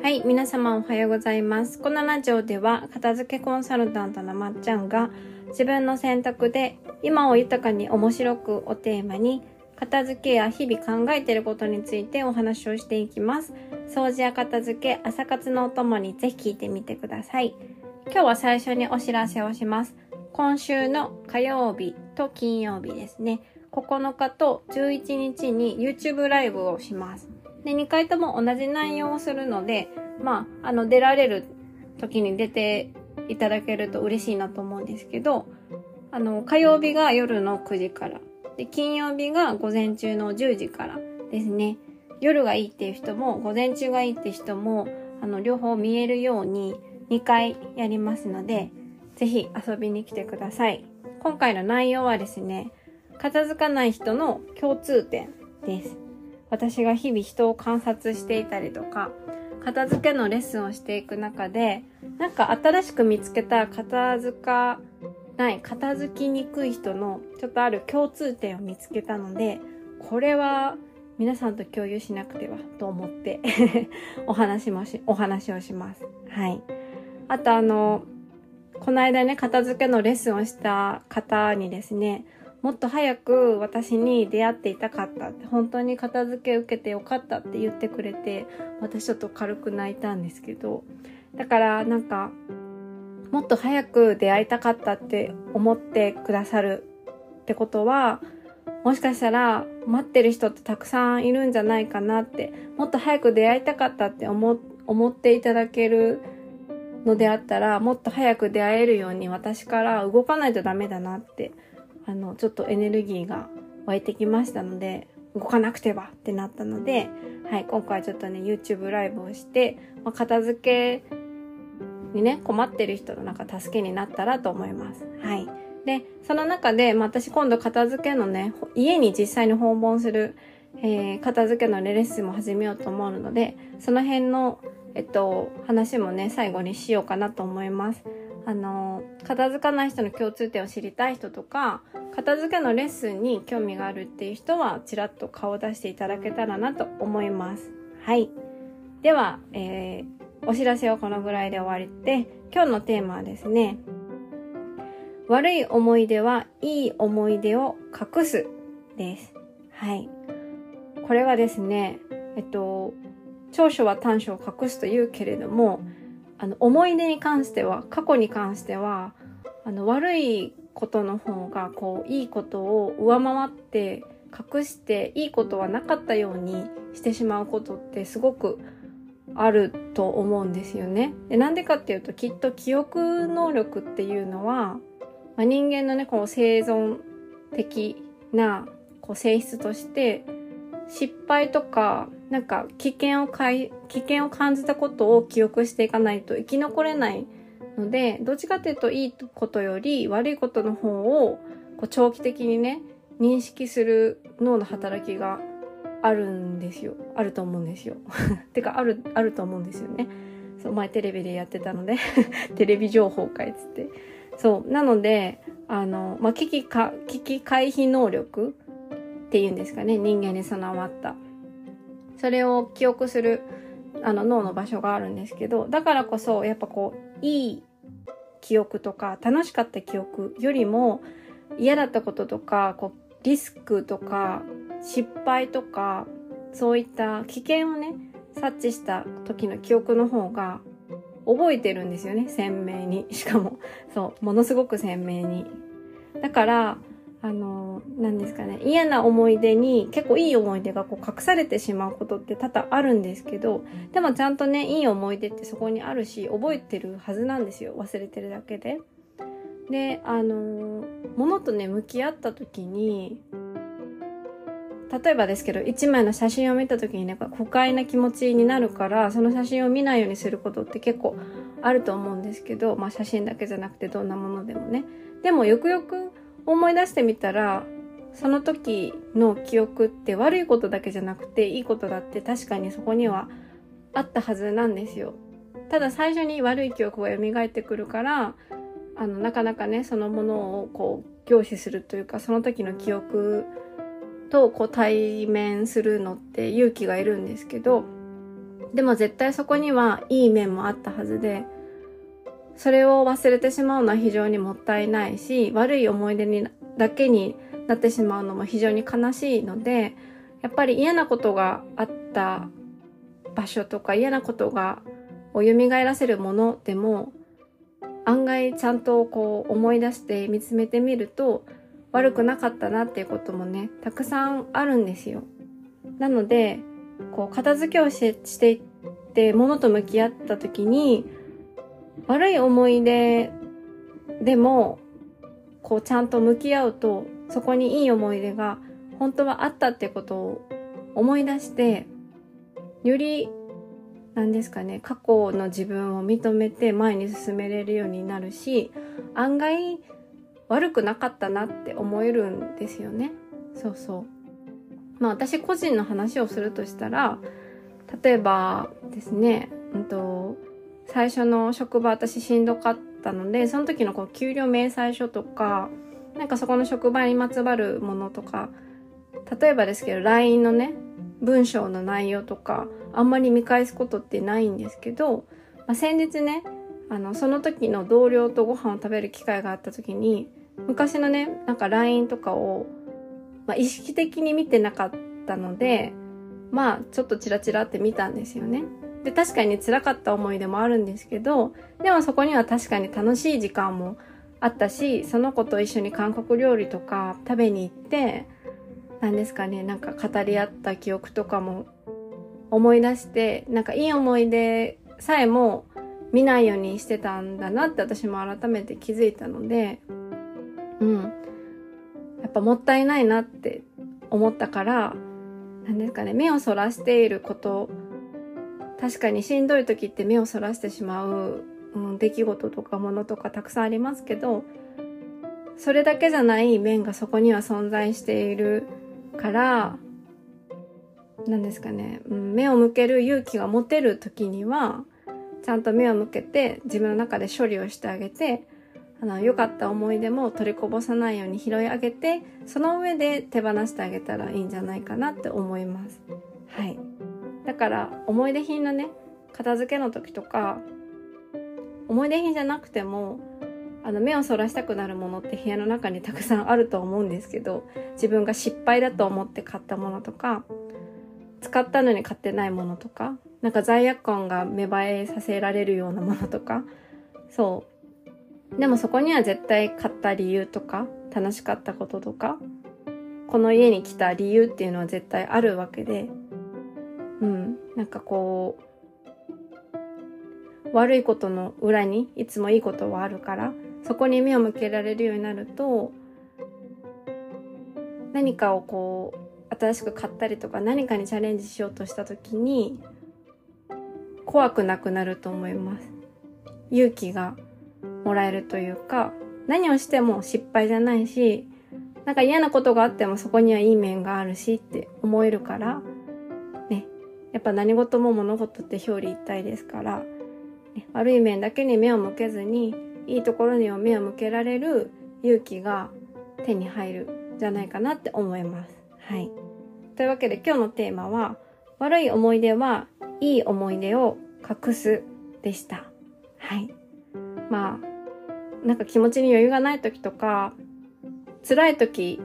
はい、皆様おはようございます。このラジオでは片付けコンサルタントのまっちゃんが自分の選択で今を豊かに面白くをテーマに片付けや日々考えていることについてお話をしていきます。掃除や片付け、朝活のお供にぜひ聞いてみてください。今日は最初にお知らせをします。今週の火曜日と金曜日ですね。9日と11日に YouTube ライブをします。で、2回とも同じ内容をするので、出られる時に出ていただけると嬉しいなと思うんですけど、火曜日が夜の9時から、で、金曜日が午前中の10時からですね。夜がいいっていう人も、午前中がいいっていう人も、両方見えるように2回やりますので、ぜひ遊びに来てください。今回の内容はですね、片付かない人の共通点です。私が日々人を観察していたりとか、片付けのレッスンをしていく中で、新しく見つけた片付きにくい人のちょっとある共通点を見つけたので、これは皆さんと共有しなくてはと思ってお話をします。はい。あとこの間ね、片付けのレッスンをした方にですね、もっと早く私に出会っていたかったって、本当に片付け受けてよかったって言ってくれて、私ちょっと軽く泣いたんですけど、だからもっと早く出会いたかったって思ってくださるってことは、もしかしたら待ってる人ってたくさんいるんじゃないかなって、もっと早く出会いたかったって思っていただけるのであったら、もっと早く出会えるように私から動かないとダメだなって、ちょっとエネルギーが湧いてきましたので、動かなくてはってなったので、はい、今回ちょっとね、YouTube ライブをして、片付けにね、困ってる人の助けになったらと思います。はい。で、その中で、私今度片付けのね、家に実際に訪問する、片付けのレッスンも始めようと思うので、その辺の、話もね、最後にしようかなと思います。片付かない人の共通点を知りたい人とか、片付けのレッスンに興味があるっていう人は、ちらっと顔を出していただけたらなと思います。はい。では、お知らせはこのぐらいで終わりで、今日のテーマはですね、悪い思い出はいい思い出を隠すです。はい。これはですね、長所は短所を隠すというけれども、思い出に関しては、過去に関しては、悪いことの方が、いいことを上回って、隠して、いいことはなかったようにしてしまうことってすごくあると思うんですよね。で、なんでかっていうと、きっと記憶能力っていうのは、人間のね、生存的な、性質として、失敗とか、危険を感じたことを記憶していかないと生き残れないので、どっちかというといいことより悪いことの方を長期的にね、認識する脳の働きがあると思うんですよ。あると思うんですよね。そう、前テレビでやってたので、テレビ情報会つって。そう。なので、危機回避能力っていうんですかね、人間に備わった。それを記憶する脳の場所があるんですけど、だからこそやっぱいい記憶とか楽しかった記憶よりも、嫌だったこととかリスクとか失敗とか、そういった危険をね、察知した時の記憶の方が覚えてるんですよね、鮮明に。しかもそう、ものすごく鮮明に。だから何ですかね、嫌な思い出に結構いい思い出が隠されてしまうことって多々あるんですけど、でもちゃんとね、いい思い出ってそこにあるし、覚えてるはずなんですよ、忘れてるだけで。で、物とね、向き合った時に、例えばですけど、一枚の写真を見た時にね、不快な気持ちになるから、その写真を見ないようにすることって結構あると思うんですけど、写真だけじゃなくてどんなものでもね。でもよくよく思い出してみたら、その時の記憶って悪いことだけじゃなくていいことだって確かにそこにはあったはずなんですよ。ただ最初に悪い記憶が蘇ってくるから、なかなかね、そのものを凝視するというか、その時の記憶とこう対面するのって勇気がいるんですけど、でも絶対そこにはいい面もあったはずで、それを忘れてしまうのは非常にもったいないし、悪い思い出にだけになってしまうのも非常に悲しいので、やっぱり嫌なことがあった場所とか嫌なことが蘇らせるものでも、案外ちゃんとこう思い出して見つめてみると悪くなかったなっていうこともね、たくさんあるんですよ。なのでこう片付けをしていって物と向き合った時に、悪い思い出でもこうちゃんと向き合うと、そこにいい思い出が本当はあったってことを思い出して、より何ですかね、過去の自分を認めて前に進めれるようになるし、案外悪くなかったなって思えるんですよね。そうそう。私個人の話をするとしたら、例えばですね、最初の職場私しんどかったので、その時のこう給料明細書とか、なんかそこの職場にまつわるものとか、例えばですけど LINE のね文章の内容とかあんまり見返すことってないんですけど、先日ねその時の同僚とご飯を食べる機会があった時に、昔のねなんか LINE とかを、意識的に見てなかったので、ちょっとチラチラって見たんですよね。で確かに辛かった思い出もあるんですけど、でもそこには確かに楽しい時間もあったし、その子と一緒に韓国料理とか食べに行って何ですかね、なんか語り合った記憶とかも思い出して、なんかいい思い出さえも見ないようにしてたんだなって私も改めて気づいたので、やっぱもったいないなって思ったから、何ですかね、目をそらしていること、確かにしんどい時って目をそらしてしまう、出来事とかものとかたくさんありますけど、それだけじゃない面がそこには存在しているから、なんですかね、目を向ける勇気が持てる時にはちゃんと目を向けて自分の中で処理をしてあげて、良かった思い出も取りこぼさないように拾い上げて、その上で手放してあげたらいいんじゃないかなって思います。はい。だから思い出品のね片付けの時とか、思い出品じゃなくても目をそらしたくなるものって部屋の中にたくさんあると思うんですけど、自分が失敗だと思って買ったものとか、使ったのに買ってないものとか、なんか罪悪感が芽生えさせられるようなものとか、そう。でもそこには絶対買った理由とか、楽しかったこととか、この家に来た理由っていうのは絶対あるわけで、なんかこう、悪いことの裏にいつもいいことはあるから、そこに目を向けられるようになると、何かをこう、新しく買ったりとか何かにチャレンジしようとした時に怖くなくなると思います。勇気がもらえるというか、何をしても失敗じゃないし、なんか嫌なことがあってもそこにはいい面があるしって思えるからね。やっぱ何事も物事って表裏一体ですから、悪い面だけに目を向けずにいいところにも目を向けられる勇気が手に入るんじゃないかなって思います。はい。というわけで今日のテーマは、悪い思い出はいい思い出を隠すでした。はい。なんか気持ちに余裕がない時とか、辛い時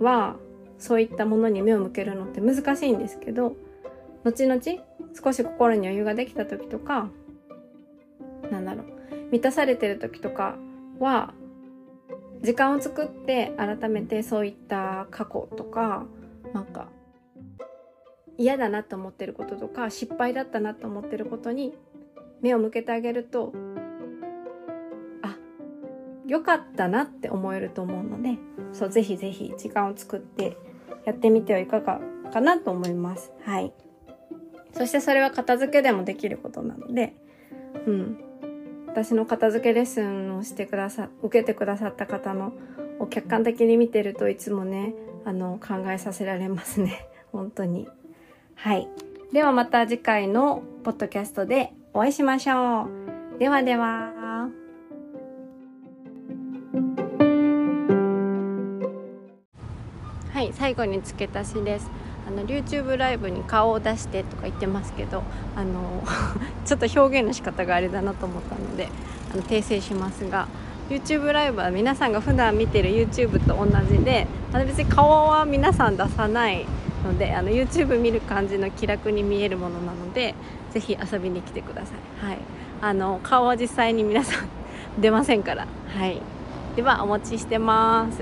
はそういったものに目を向けるのって難しいんですけど、後々少し心に余裕ができた時とか、満たされてる時とかは、時間を作って改めてそういった過去とか、なんか嫌だなと思ってることとか、失敗だったなと思ってることに目を向けてあげると、良かったなって思えると思うので、ぜひぜひ時間を作ってやってみてはいかがかなと思います。はい。そしてそれは片付けでもできることなので、私の片付けレッスンを受けてくださった方のを客観的に見てると、いつもね考えさせられますね本当に。はい。ではまた次回のポッドキャストでお会いしましょう。ではでは。に最後に付け足しです。YouTube ライブに顔を出してとか言ってますけどちょっと表現の仕方があれだなと思ったので訂正しますが、 YouTube ライブは皆さんが普段見てる YouTube と同じで別に顔は皆さん出さないのでYouTube 見る感じの気楽に見えるものなのでぜひ遊びに来てください、はい、顔は実際に皆さん出ませんから、はい、ではお持ちしてます。